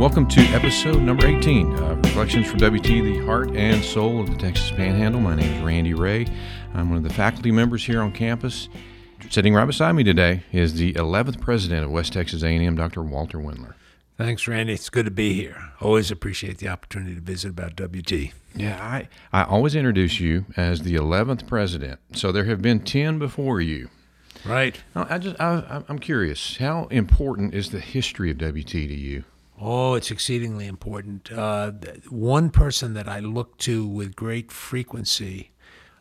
Welcome to episode number 18, Reflections from WT, the heart and soul of the Texas Panhandle. My name is Randy Ray. I'm one of the faculty members here on campus. Sitting right beside me today is the 11th president of West Texas A&M, Dr. Walter Wendler. Thanks, Randy. It's good to be here. Always appreciate the opportunity to visit about WT. Yeah, I always introduce you as the 11th president. So there have been 10 before you. Right. Now, I'm curious. How important is the history of WT to you? Oh, it's exceedingly important. One person that I look to with great frequency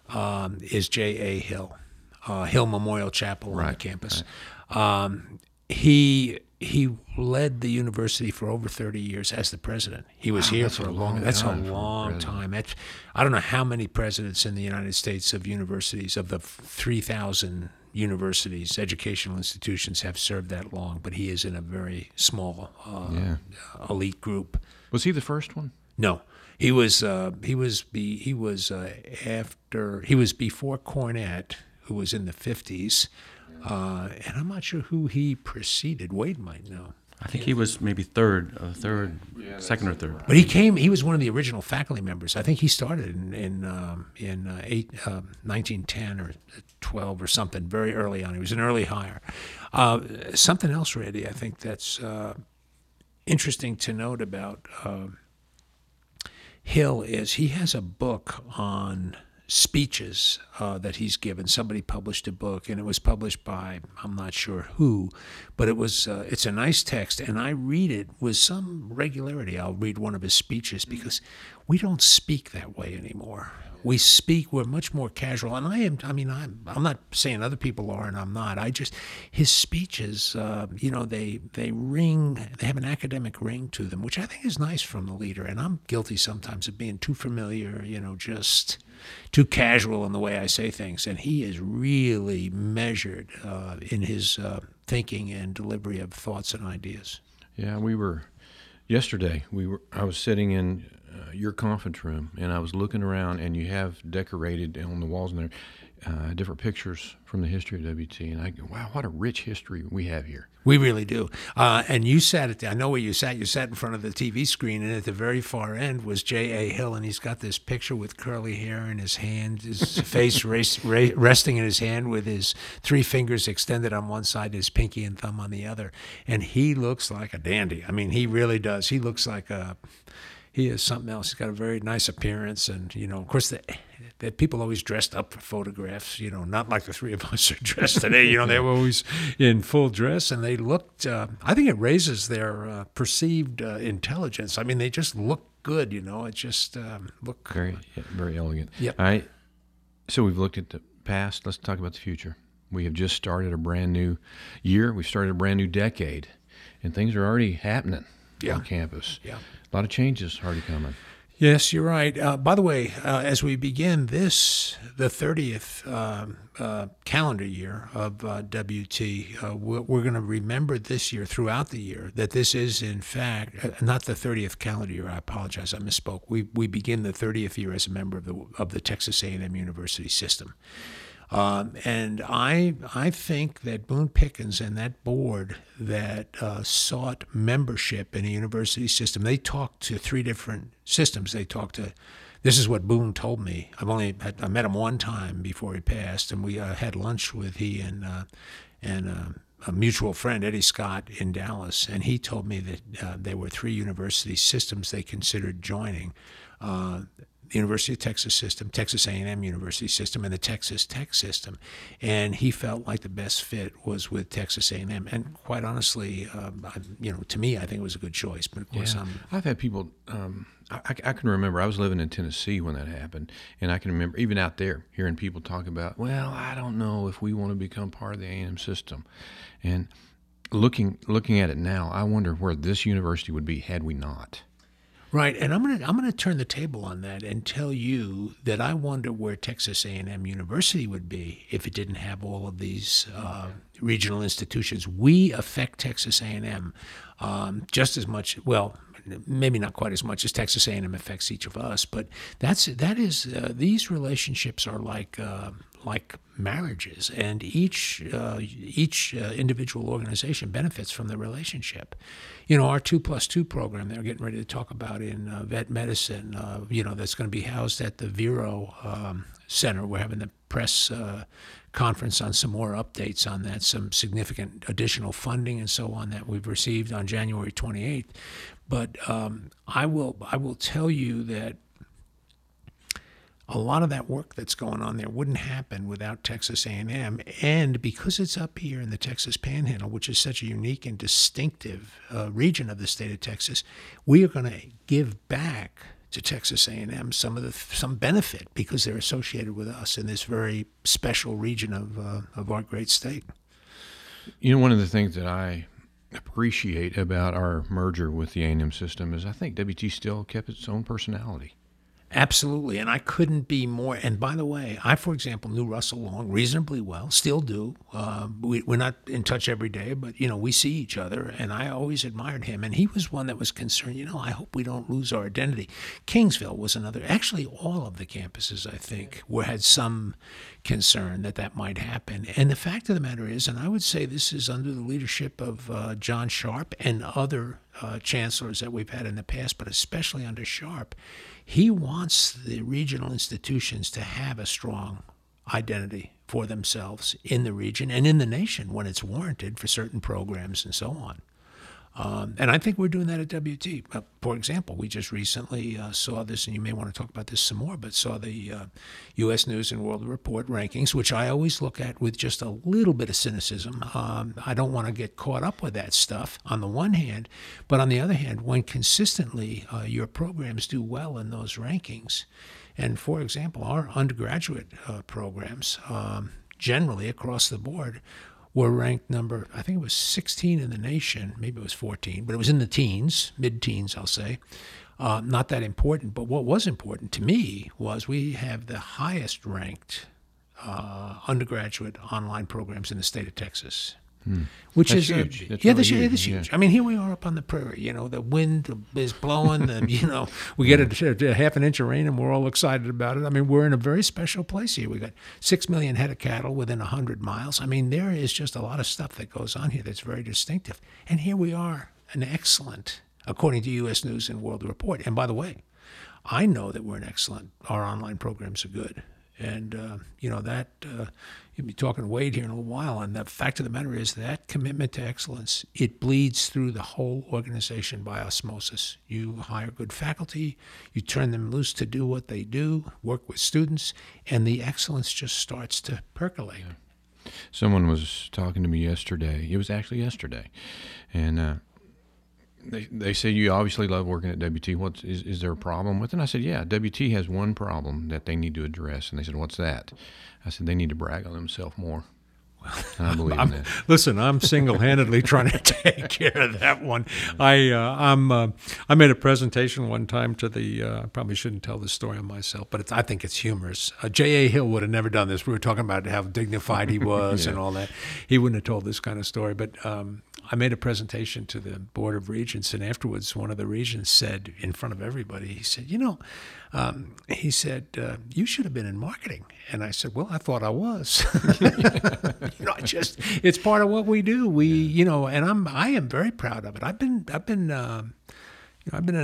is J.A. Hill, Hill Memorial Chapel on the campus. Right. He led the university for over 30 years as the president. He was here for a long time. That's, I don't know how many presidents in the United States of universities, of the 3,000 universities, educational institutions have served that long, but he is in a very small elite group. Was he the first one? No. He was before Cornette, who was in the 50s. And I'm not sure who he preceded. Wade might know. I think he was maybe second or third. But he was one of the original faculty members. I think he started in 1910 or 12 or something, very early on. He was an early hire. Something else, Randy, I think that's interesting to note about Hill is he has a book on speeches that he's given. Somebody published a book, and it was published by I'm not sure who, but it was it's a nice text, and I read it with some regularity. I'll read one of his speeches because we don't speak that way anymore. We're much more casual, and I'm not saying other people are, and I'm not. His speeches, they have an academic ring to them, which I think is nice from the leader, and I'm guilty sometimes of being too familiar, just too casual in the way I say things, and he is really measured in his thinking and delivery of thoughts and ideas. Yeah, I was sitting in your conference room, and I was looking around, and you have decorated on the walls in there different pictures from the history of WT, and I go, wow, what a rich history we have here. We really do. And you sat I know where you sat. You sat in front of the TV screen, and at the very far end was J.A. Hill, and he's got this picture with curly hair in his hand, his face resting in his hand with his three fingers extended on one side, his pinky and thumb on the other, and he looks like a dandy. I mean, he really does. He looks like he is something else. He's got a very nice appearance, and of course, that people always dressed up for photographs. Not like the three of us are dressed today. They were always in full dress, and they looked. I think it raises their perceived intelligence. I mean, they just look good. It just look very, very elegant. Yeah. All right. So we've looked at the past. Let's talk about the future. We have just started a brand new year. We've started a brand new decade, and things are already happening on campus. Yeah. A lot of changes already coming. Yes, you're right. By the way, as we begin the 30th calendar year of WT, we're going to remember this year throughout the year that this is, in fact, not the 30th calendar year. I apologize. I misspoke. We begin the 30th year as a member of the Texas A&M University System. And I think that Boone Pickens and that board that sought membership in a university system, they talked to three different systems. They talked to, this is what Boone told me. I met him one time before he passed, and we had lunch with he and a mutual friend, Eddie Scott, in Dallas, and he told me that there were three university systems they considered joining. University of Texas System, Texas A&M University System, and the Texas Tech System. And he felt like the best fit was with Texas A&M. And quite honestly, to me, I think it was a good choice. But of course, I've had people, I can remember, I was living in Tennessee when that happened. And I can remember, even out there, hearing people talk about, well, I don't know if we want to become part of the A&M system. And looking at it now, I wonder where this university would be had we not. Right, and I'm gonna turn the table on that and tell you that I wonder where Texas A&M University would be if it didn't have all of these regional institutions. We affect Texas A&M just as much. Well, maybe not quite as much as Texas A&M affects each of us, but these relationships are like like marriages, and each individual organization benefits from the relationship. You know, our 2+2 program they're getting ready to talk about in vet medicine, you know, that's going to be housed at the Vero Center. We're having the press conference on some more updates on that, some significant additional funding and so on that we've received on January 28th. But I will tell you that a lot of that work that's going on there wouldn't happen without Texas A&M, and because it's up here in the Texas Panhandle, which is such a unique and distinctive region of the state of Texas, we are going to give back to Texas A&M some benefit because they're associated with us in this very special region of our great state. You know, one of the things that I appreciate about our merger with the A&M system is I think WT still kept its own personality. Absolutely, and I couldn't be more. And by the way, I, for example, knew Russell Long reasonably well, still do. We're not in touch every day, but, you know, we see each other, and I always admired him. And he was one that was concerned, you know, I hope we don't lose our identity. Kingsville was another. Actually, all of the campuses, I think, had some concern that might happen. And the fact of the matter is, and I would say this is under the leadership of John Sharp and other chancellors that we've had in the past, but especially under Sharp, he wants the regional institutions to have a strong identity for themselves in the region and in the nation when it's warranted for certain programs and so on. And I think we're doing that at WT. For example, we just recently saw this, and you may want to talk about this some more, but saw the U.S. News and World Report rankings, which I always look at with just a little bit of cynicism. I don't want to get caught up with that stuff on the one hand, but on the other hand, when consistently your programs do well in those rankings, and for example, our undergraduate programs generally across the board were ranked number, I think it was 16 in the nation, maybe it was 14, but it was in the teens, mid-teens, I'll say. Not that important, but what was important to me was we have the highest ranked undergraduate online programs in the state of Texas. Which that's is huge. That's huge. I mean, here we are up on the prairie. You know, the wind is blowing, and you know, we get a half an inch of rain, and we're all excited about it. I mean, we're in a very special place here. We got 6 million head of cattle within 100 miles. I mean, there is just a lot of stuff that goes on here that's very distinctive. And here we are, an excellent, according to U.S. News and World Report. And by the way, I know that we're an excellent. Our online programs are good. And, you know, that you'll be talking to Wade here in a little while, and the fact of the matter is that commitment to excellence, it bleeds through the whole organization by osmosis. You hire good faculty, you turn them loose to do what they do, work with students, and the excellence just starts to percolate. Yeah. Someone was talking to me yesterday. It was actually yesterday. And they said, you obviously love working at WT. What is there a problem with it? And I said, yeah, WT has one problem that they need to address. And they said, what's that? I said, they need to brag on themselves more. Well, I believe in that. Listen, I'm single-handedly trying to take care of that one. I made a presentation one time to the I probably shouldn't tell this story on myself, but I think it's humorous. J.A. Hill would have never done this. We were talking about how dignified he was yeah. and all that. He wouldn't have told this kind of story, but I made a presentation to the Board of Regents, and afterwards one of the regents said in front of everybody, he said, you know, you should have been in marketing. And I said, well, I thought I was. You know, it's part of what we do. You know, and I am very proud of it. I've been in a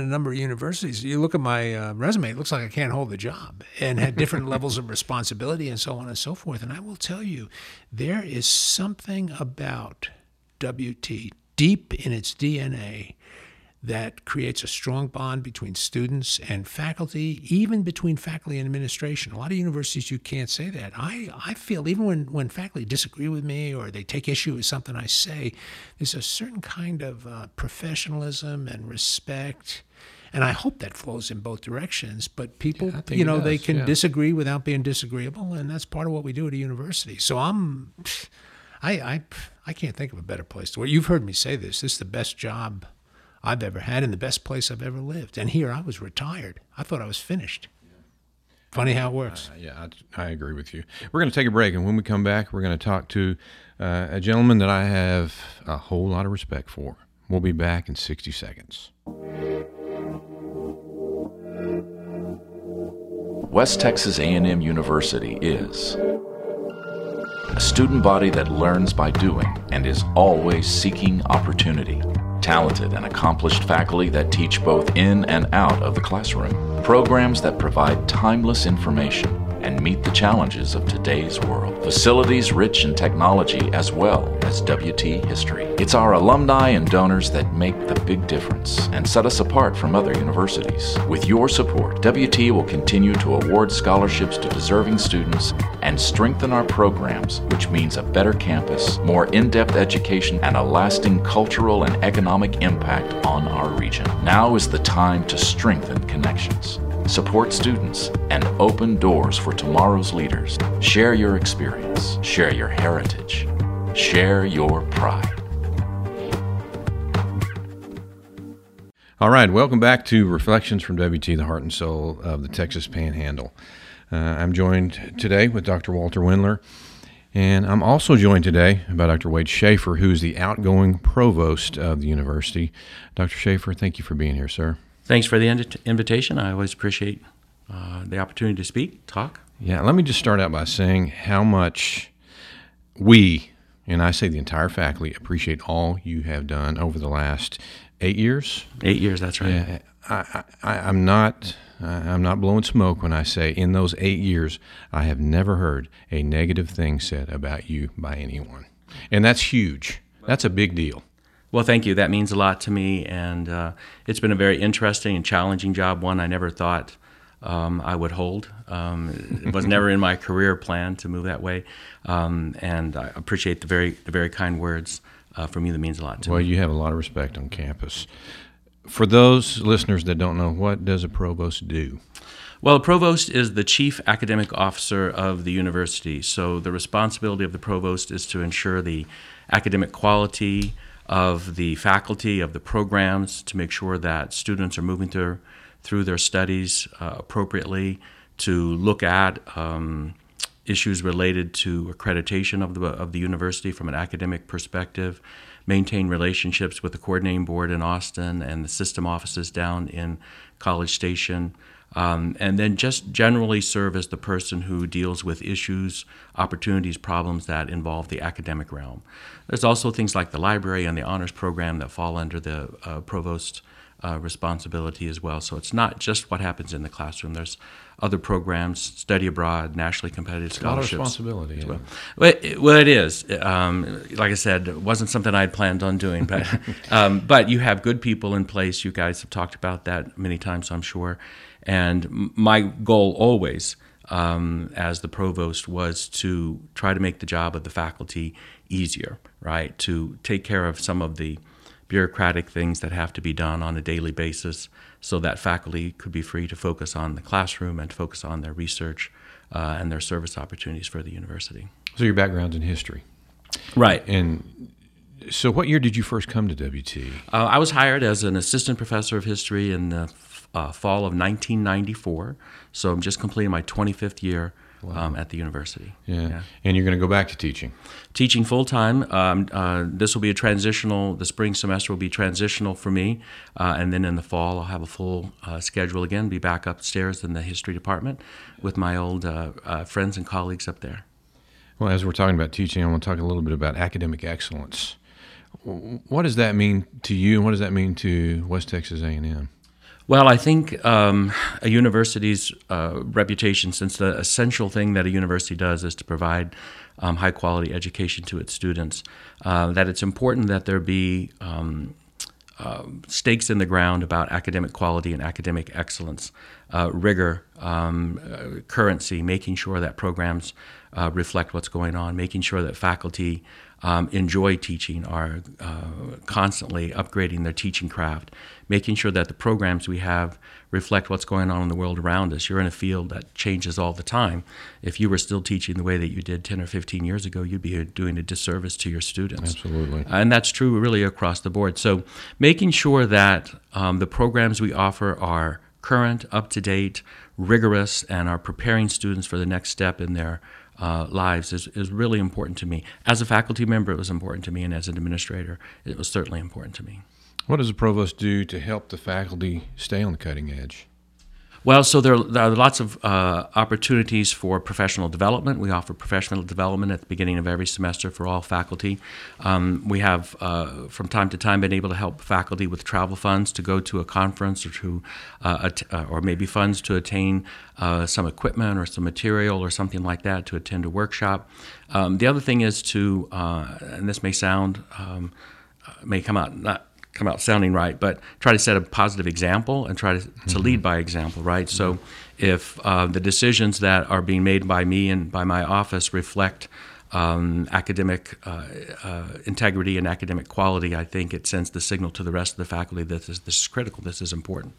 number of universities. You look at my resume, it looks like I can't hold the job, and had different levels of responsibility and so on and so forth. And I will tell you, there is something about WT deep in its DNA that creates a strong bond between students and faculty, even between faculty and administration. A lot of universities, you can't say that. I feel even when faculty disagree with me or they take issue with something I say, there's a certain kind of professionalism and respect. And I hope that flows in both directions, but people, you know, they can disagree without being disagreeable, and that's part of what we do at a university. So I can't think of a better place to work. You've heard me say this. This is the best job I've ever had and the best place I've ever lived. And here I was retired. I thought I was finished. Yeah. Funny how it works. I agree with you. We're going to take a break, and when we come back, we're going to talk to a gentleman that I have a whole lot of respect for. We'll be back in 60 seconds. West Texas A&M University is a student body that learns by doing and is always seeking opportunity. Talented and accomplished faculty that teach both in and out of the classroom. Programs that provide timeless information and meet the challenges of today's world. Facilities rich in technology as well as WT history. It's our alumni and donors that make the big difference and set us apart from other universities. With your support, WT will continue to award scholarships to deserving students and strengthen our programs, which means a better campus, more in-depth education, and a lasting cultural and economic impact on our region. Now is the time to strengthen connections, support students, and open doors for tomorrow's leaders. Share your experience. Share your heritage. Share your pride. All right, welcome back to Reflections from WT, the heart and soul of the Texas Panhandle. I'm joined today with Dr. Walter Wendler, and I'm also joined today by Dr. Wade Schaefer, who is the outgoing provost of the university. Dr. Schaefer, thank you for being here, sir. Thanks for the invitation. I always appreciate the opportunity to speak, talk. Yeah, let me just start out by saying how much we, and I say the entire faculty, appreciate all you have done over the last 8 years. 8 years, that's right. Yeah, I'm not blowing smoke when I say in those 8 years, I have never heard a negative thing said about you by anyone. And that's huge. That's a big deal. Well, thank you. That means a lot to me, and it's been a very interesting and challenging job, one I never thought I would hold. It was never in my career plan to move that way, and I appreciate the very kind words from you. That means a lot to me. Well, you have a lot of respect on campus. For those listeners that don't know, what does a provost do? Well, a provost is the chief academic officer of the university, so the responsibility of the provost is to ensure the academic quality of the faculty, of the programs, to make sure that students are moving through their studies appropriately, to look at issues related to accreditation of the university from an academic perspective, maintain relationships with the coordinating board in Austin and the system offices down in College Station, and then just generally serve as the person who deals with issues, opportunities, problems that involve the academic realm. There's also things like the library and the honors program that fall under the provost responsibility as well. So it's not just what happens in the classroom. There's other programs, study abroad, nationally competitive scholarships. A lot of responsibility. Well. Well, it is. Like I said, it wasn't something I had planned on doing, but but you have good people in place. You guys have talked about that many times, I'm sure. And my goal always as the provost was to try to make the job of the faculty easier, right? To take care of some of the bureaucratic things that have to be done on a daily basis so that faculty could be free to focus on the classroom and focus on their research and their service opportunities for the university. So your background's in history. Right. And so what year did you first come to WT? I was hired as an assistant professor of history in the fall of 1994, so I'm just completing my 25th year. Wow. At the university. Yeah. Yeah. And you're going to go back to teaching? Teaching full-time. This will be the spring semester will be transitional for me, and then in the fall I'll have a full schedule again, be back upstairs in the history department with my old friends and colleagues up there. Well, as we're talking about teaching, I want to talk a little bit about academic excellence. What does that mean to you, and what does that mean to West Texas A&M? Well, I think a university's reputation, since the essential thing that a university does is to provide high-quality education to its students, that it's important that there be stakes in the ground about academic quality and academic excellence, rigor, currency, making sure that programs reflect what's going on, making sure that faculty enjoy teaching, are constantly upgrading their teaching craft, making sure that the programs we have reflect what's going on in the world around us. You're in a field that changes all the time. If you were still teaching the way that you did 10 or 15 years ago, you'd be doing a disservice to your students. Absolutely. And that's true really across the board. So making sure that the programs we offer are current, up-to-date, rigorous, and are preparing students for the next step in their lives is really important to me. As a faculty member, it was important to me, and as an administrator, it was certainly important to me. What does the provost do to help the faculty stay on the cutting edge? Well, so there are lots of opportunities for professional development. We offer professional development at the beginning of every semester for all faculty. We have, from time to time, been able to help faculty with travel funds to go to a conference or to, or maybe funds to attain some equipment or some material or something like that to attend a workshop. The other thing is to, and this may sound, may come out not come out sounding right, but try to set a positive example and try to lead by example, right? So if the decisions that are being made by me and by my office reflect academic integrity and academic quality, I think it sends the signal to the rest of the faculty that this is critical, this is important.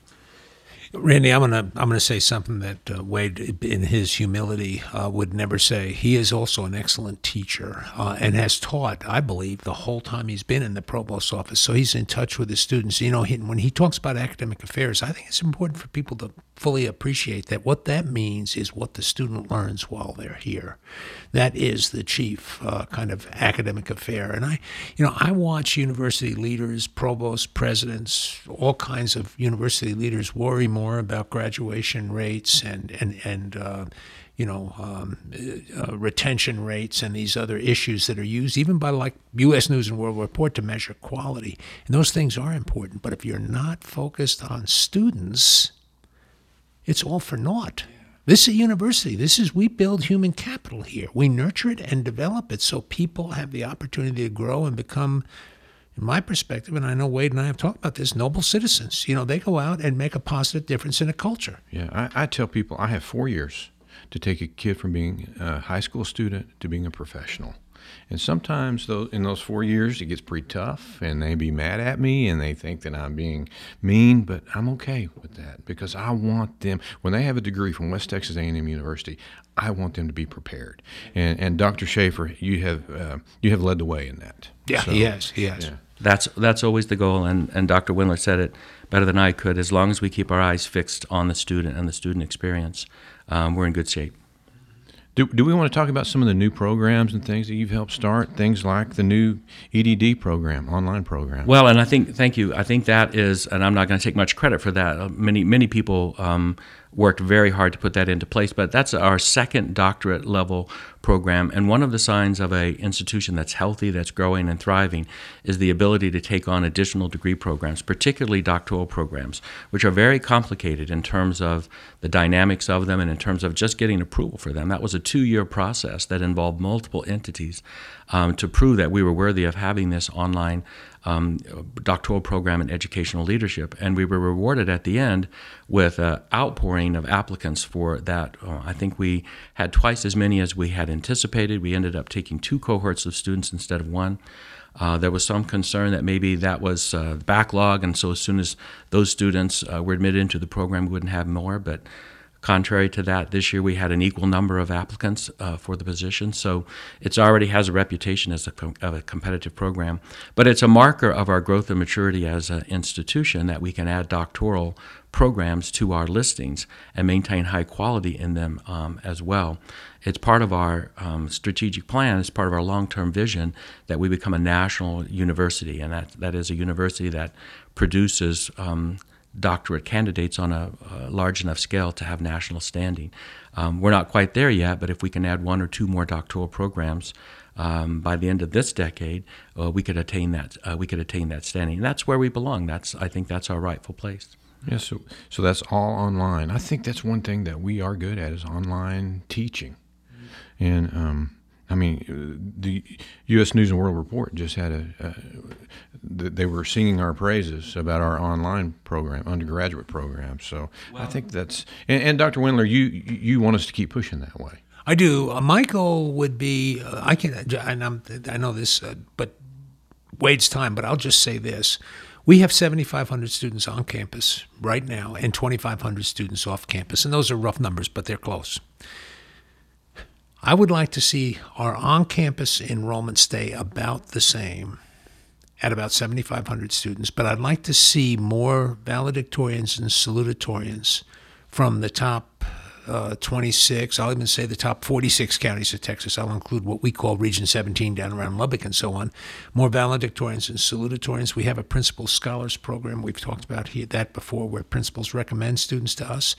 Randy, I'm gonna say something that Wade, in his humility, would never say. He is also an excellent teacher and has taught, I believe, the whole time he's been in the provost's office. So he's in touch with his students. You know, when he talks about academic affairs, I think it's important for people to fully appreciate that what that means is what the student learns while they're here. That is the chief kind of academic affair. And I watch university leaders, provosts, presidents, all kinds of university leaders worry more about graduation rates and retention rates and these other issues that are used even by like U.S. News and World Report to measure quality. And those things are important. But if you're not focused on students, it's all for naught. This is a university. We build human capital here. We nurture it and develop it so people have the opportunity to grow and become, in my perspective, and I know Wade and I have talked about this, noble citizens. You know, they go out and make a positive difference in a culture. Yeah, I tell people I have 4 years to take a kid from being a high school student to being a professional. And sometimes in those 4 years, it gets pretty tough, and they be mad at me, and they think that I'm being mean, but I'm okay with that because I want them, when they have a degree from West Texas A&M University, I want them to be prepared. And Dr. Schaefer, you have led the way in that. Yeah, so, he has. Yeah. That's always the goal, and Dr. Wendler said it better than I could. As long as we keep our eyes fixed on the student and the student experience, we're in good shape. Do we want to talk about some of the new programs and things that you've helped start, things like the new EDD program, online program? Well, and thank you. I think that is, and I'm not going to take much credit for that. Many people worked very hard to put that into place, but that's our second doctorate level program. And one of the signs of an institution that's healthy, that's growing and thriving, is the ability to take on additional degree programs, particularly doctoral programs, which are very complicated in terms of the dynamics of them and in terms of just getting approval for them. That was a two-year process that involved multiple entities to prove that we were worthy of having this online doctoral program in educational leadership. And we were rewarded at the end with an outpouring of applicants for that. I think we had twice as many as we had anticipated. We ended up taking two cohorts of students instead of one. There was some concern that maybe that was backlog, and so as soon as those students were admitted into the program, we wouldn't have more. But contrary to that, this year we had an equal number of applicants for the position, so it already has a reputation as a competitive program. But it's a marker of our growth and maturity as an institution that we can add doctoral programs to our listings and maintain high quality in them as well. It's part of our strategic plan. It's part of our long-term vision that we become a national university, and that is a university that produces doctorate candidates on a large enough scale to have national standing. We're not quite there yet, but if we can add one or two more doctoral programs by the end of this decade, we could attain that. We could attain that standing. And that's where we belong. I think that's our rightful place. Yeah, so that's all online. I think that's one thing that we are good at is online teaching, and the U.S. News and World Report just had they were singing our praises about our online program, undergraduate program. So wow. I think that's, and Dr. Wendler, you want us to keep pushing that way. I do. My goal would be, I know this, but Wade's time, but I'll just say this. We have 7,500 students on campus right now and 2,500 students off campus. And those are rough numbers, but they're close. I would like to see our on-campus enrollment stay about the same at about 7,500 students, but I'd like to see more valedictorians and salutatorians from the top 26. I'll even say the top 46 counties of Texas. I'll include what we call Region 17 down around Lubbock and so on. More valedictorians and salutatorians. We have a principal scholars program. We've talked about that before, where principals recommend students to us.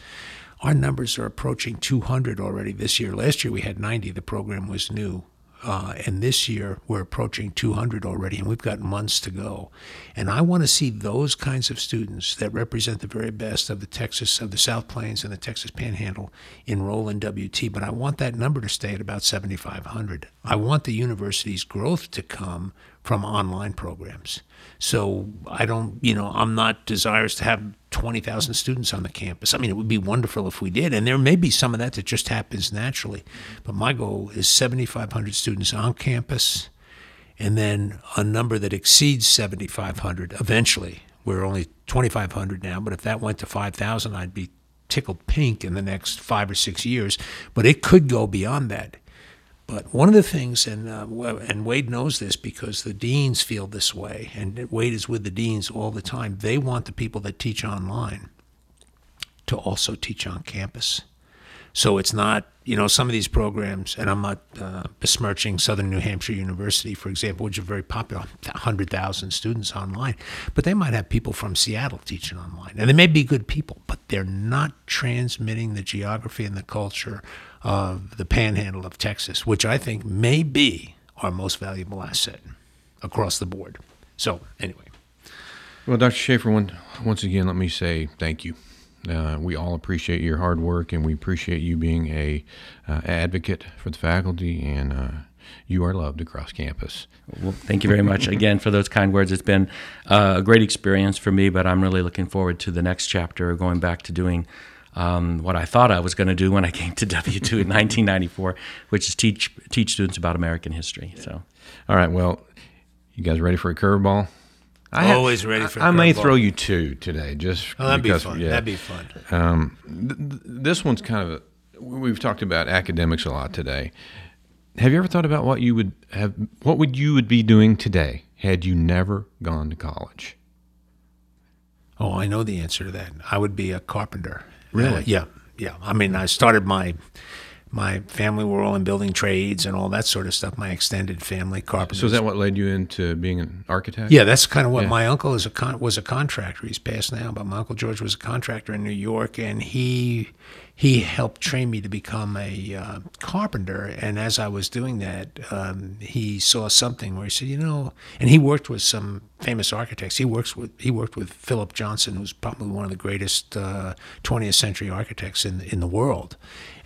Our numbers are approaching 200 already this year. Last year we had 90. The program was new. And this year we're approaching 200 already, and we've got months to go. And I want to see those kinds of students that represent the very best of the South Plains and the Texas Panhandle enroll in WT. But I want that number to stay at about 7,500. I want the university's growth to come from online programs. So I'm not desirous to have 20,000 students on the campus. I mean, it would be wonderful if we did, and there may be some of that just happens naturally. But my goal is 7,500 students on campus, and then a number that exceeds 7,500 eventually. We're only 2,500 now, but if that went to 5,000, I'd be tickled pink in the next 5 or 6 years. But it could go beyond that. But one of the things, and Wade knows this because the deans feel this way, and Wade is with the deans all the time, they want the people that teach online to also teach on campus. So it's not, some of these programs, and I'm not besmirching Southern New Hampshire University, for example, which are very popular, 100,000 students online, but they might have people from Seattle teaching online. And they may be good people, but they're not transmitting the geography and the culture of the Panhandle of Texas, which I think may be our most valuable asset across the board. So anyway. Well, Dr. Schaefer, once again, let me say thank you. We all appreciate your hard work, and we appreciate you being a advocate for the faculty, and you are loved across campus. Well, thank you very much again for those kind words. It's been a great experience for me, but I'm really looking forward to the next chapter, going back to doing what I thought I was going to do when I came to W2 in 1994, which is teach students about American history. So, all right, well, you guys ready for a curveball? I may throw you two today, that'd be fun. This one's kind of we've talked about academics a lot today. Have you ever thought about what you would be doing today had you never gone to college? Oh, I know the answer to that. I would be a carpenter. Really? Yeah. I mean, I started my family were all in building trades and all that sort of stuff, my extended family, carpenters. So is that what led you into being an architect? Yeah, that's kind of what my uncle was a contractor. He's passed now, but my Uncle George was a contractor in New York, and he helped train me to become a carpenter. And as I was doing that, he saw something where he said, and he worked with some famous architects. He worked with Philip Johnson, who's probably one of the greatest 20th century architects in the world.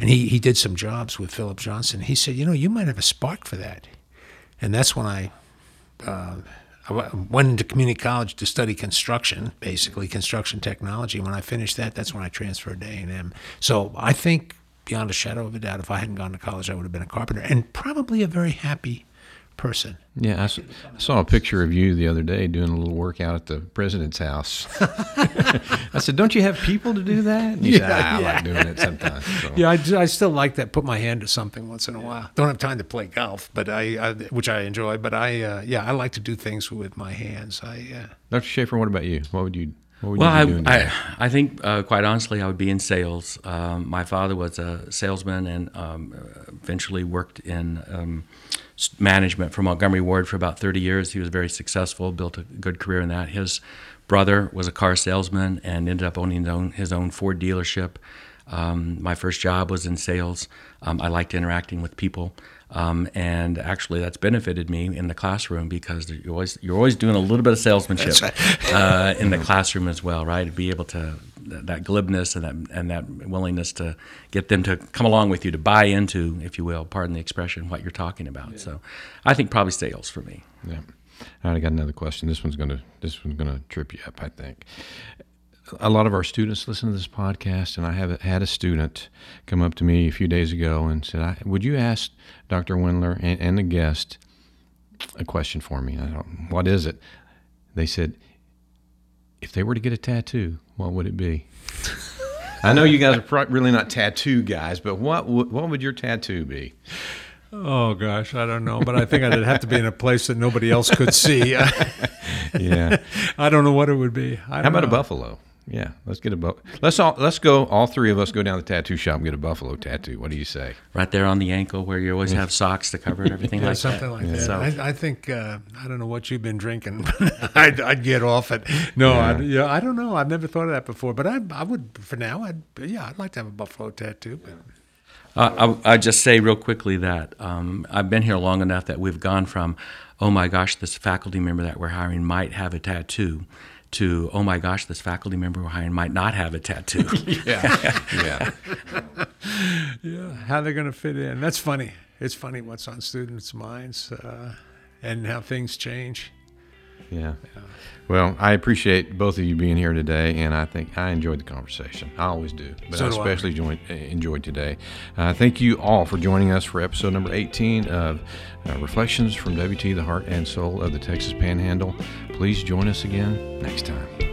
And he did some jobs with Philip Johnson. He said, you might have a spark for that. And that's when I went into community college to study construction, basically construction technology. When I finished that, that's when I transferred to A&M. So I think, beyond a shadow of a doubt, if I hadn't gone to college, I would have been a carpenter and probably a very happy person. Yeah, I saw a picture of you the other day doing a little workout at the president's house. I said, don't you have people to do that? And you said, I like doing it sometimes. So. Yeah, I still like that. Put my hand to something once in a while. Don't have time to play golf, but which I enjoy, but I like to do things with my hands. Dr. Schaefer, what about you? What would you be doing? I think, quite honestly, I would be in sales. My father was a salesman and eventually worked in management for Montgomery Ward for about 30 years. He was very successful, built a good career in that. His brother was a car salesman and ended up owning his own Ford dealership. My first job was in sales. I liked interacting with people. And actually, that's benefited me in the classroom because you're always doing a little bit of salesmanship in the classroom as well, right? To be able to that glibness and that willingness to get them to come along with you, to buy into, if you will, pardon the expression, what you're talking about. Yeah. So, I think probably sales for me. Yeah. All right, I got another question. This one's gonna trip you up, I think. A lot of our students listen to this podcast, and I have had a student come up to me a few days ago and said, would you ask Dr. Wendler and the guest a question for me? I don't. What is it? They said, if they were to get a tattoo, what would it be? I know you guys are really not tattoo guys, but what would your tattoo be? Oh, gosh, I don't know, but I think I'd have to be in a place that nobody else could see. Yeah. I don't know what it would be. How about a buffalo? Yeah, let's get a let's go. All three of us go down to the tattoo shop and get a buffalo tattoo. What do you say? Right there on the ankle, where you always have socks to cover and everything. Something like that. So, I think I don't know what you've been drinking. I'd get off it. No, yeah. I don't know. I've never thought of that before. But I would for now. I'd like to have a buffalo tattoo. Yeah. I just say real quickly that I've been here long enough that we've gone from, oh my gosh, this faculty member that we're hiring might have a tattoo, to, oh my gosh, this faculty member we're hiring might not have a tattoo. Yeah. How they're going to fit in. That's funny. It's funny what's on students' minds and how things change. Yeah. Well, I appreciate both of you being here today, and I think I enjoyed the conversation. I always do, but so I especially enjoyed today. Thank you all for joining us for episode number 18 of Reflections from WT, the Heart and Soul of the Texas Panhandle. Please join us again next time.